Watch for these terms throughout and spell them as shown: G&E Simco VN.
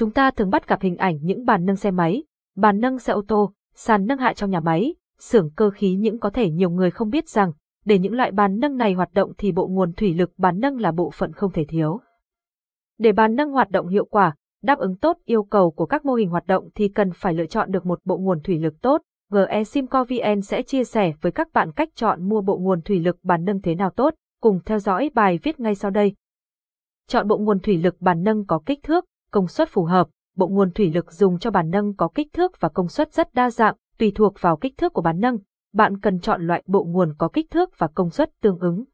chúng ta thường bắt gặp hình ảnh những bàn nâng xe máy, bàn nâng xe ô tô, sàn nâng hạ trong nhà máy, xưởng cơ khí, nhưng có thể nhiều người không biết rằng, để những loại bàn nâng này hoạt động thì bộ nguồn thủy lực bàn nâng là bộ phận không thể thiếu. Để bàn nâng hoạt động hiệu quả, đáp ứng tốt yêu cầu của các mô hình hoạt động thì cần phải lựa chọn được một bộ nguồn thủy lực tốt. G&E Simco VN sẽ chia sẻ với các bạn cách chọn mua bộ nguồn thủy lực bàn nâng thế nào tốt, cùng theo dõi bài viết ngay sau đây. Chọn bộ nguồn thủy lực bàn nâng có kích thước, công suất phù hợp. Bộ nguồn thủy lực dùng cho bàn nâng có kích thước và công suất rất đa dạng, tùy thuộc vào kích thước của bàn nâng. Bạn cần chọn loại bộ nguồn có kích thước và công suất tương ứng.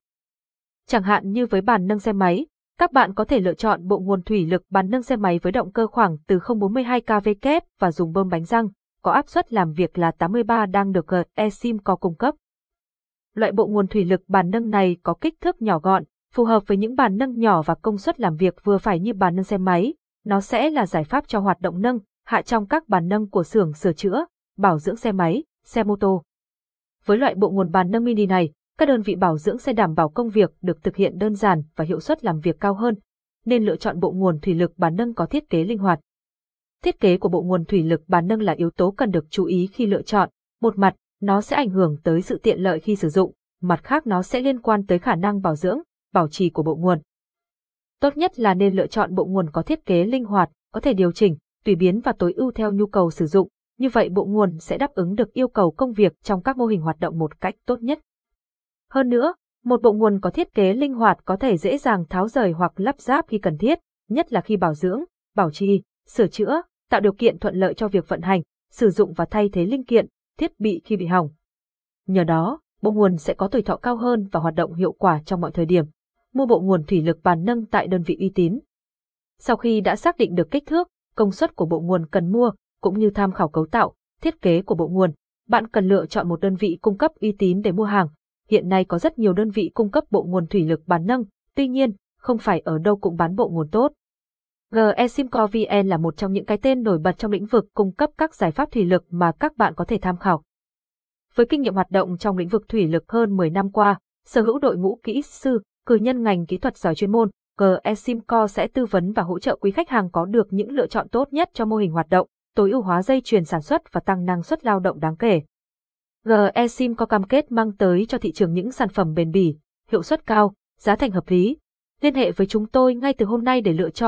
Chẳng hạn như với bàn nâng xe máy, các bạn có thể lựa chọn bộ nguồn thủy lực bàn nâng xe máy với động cơ khoảng từ 042 kW và dùng bơm bánh răng, có áp suất làm việc là 83 đang được G&E Simco cung cấp. Loại bộ nguồn thủy lực bàn nâng này có kích thước nhỏ gọn, phù hợp với những bàn nâng nhỏ và công suất làm việc vừa phải như bàn nâng xe máy. Nó sẽ là giải pháp cho hoạt động nâng, hạ trong các bàn nâng của xưởng sửa chữa, bảo dưỡng xe máy, xe mô tô. Với loại bộ nguồn bàn nâng mini này, các đơn vị bảo dưỡng sẽ đảm bảo công việc được thực hiện đơn giản và hiệu suất làm việc cao hơn, nên lựa chọn bộ nguồn thủy lực bàn nâng có thiết kế linh hoạt. Thiết kế của bộ nguồn thủy lực bàn nâng là yếu tố cần được chú ý khi lựa chọn. Một mặt, nó sẽ ảnh hưởng tới sự tiện lợi khi sử dụng, mặt khác nó sẽ liên quan tới khả năng bảo dưỡng, bảo trì của bộ nguồn. Tốt nhất là nên lựa chọn bộ nguồn có thiết kế linh hoạt, có thể điều chỉnh, tùy biến và tối ưu theo nhu cầu sử dụng. Như vậy bộ nguồn sẽ đáp ứng được yêu cầu công việc trong các mô hình hoạt động một cách tốt nhất. Hơn nữa, một bộ nguồn có thiết kế linh hoạt có thể dễ dàng tháo rời hoặc lắp ráp khi cần thiết, nhất là khi bảo dưỡng, bảo trì, sửa chữa, tạo điều kiện thuận lợi cho việc vận hành, sử dụng và thay thế linh kiện, thiết bị khi bị hỏng. Nhờ đó, bộ nguồn sẽ có tuổi thọ cao hơn và hoạt động hiệu quả trong mọi thời điểm. Mua bộ nguồn thủy lực bàn nâng tại đơn vị uy tín. Sau khi đã xác định được kích thước, công suất của bộ nguồn cần mua, cũng như tham khảo cấu tạo, thiết kế của bộ nguồn, bạn cần lựa chọn một đơn vị cung cấp uy tín để mua hàng. Hiện nay có rất nhiều đơn vị cung cấp bộ nguồn thủy lực bàn nâng, tuy nhiên, không phải ở đâu cũng bán bộ nguồn tốt. G&E Simco VN là một trong những cái tên nổi bật trong lĩnh vực cung cấp các giải pháp thủy lực mà các bạn có thể tham khảo. Với kinh nghiệm hoạt động trong lĩnh vực thủy lực hơn 10 năm qua, sở hữu đội ngũ kỹ sư, cử nhân ngành kỹ thuật giỏi chuyên môn, G&E Simco sẽ tư vấn và hỗ trợ quý khách hàng có được những lựa chọn tốt nhất cho mô hình hoạt động, tối ưu hóa dây chuyền sản xuất và tăng năng suất lao động đáng kể. G&E Simco cam kết mang tới cho thị trường những sản phẩm bền bỉ, hiệu suất cao, giá thành hợp lý. Liên hệ với chúng tôi ngay từ hôm nay để lựa chọn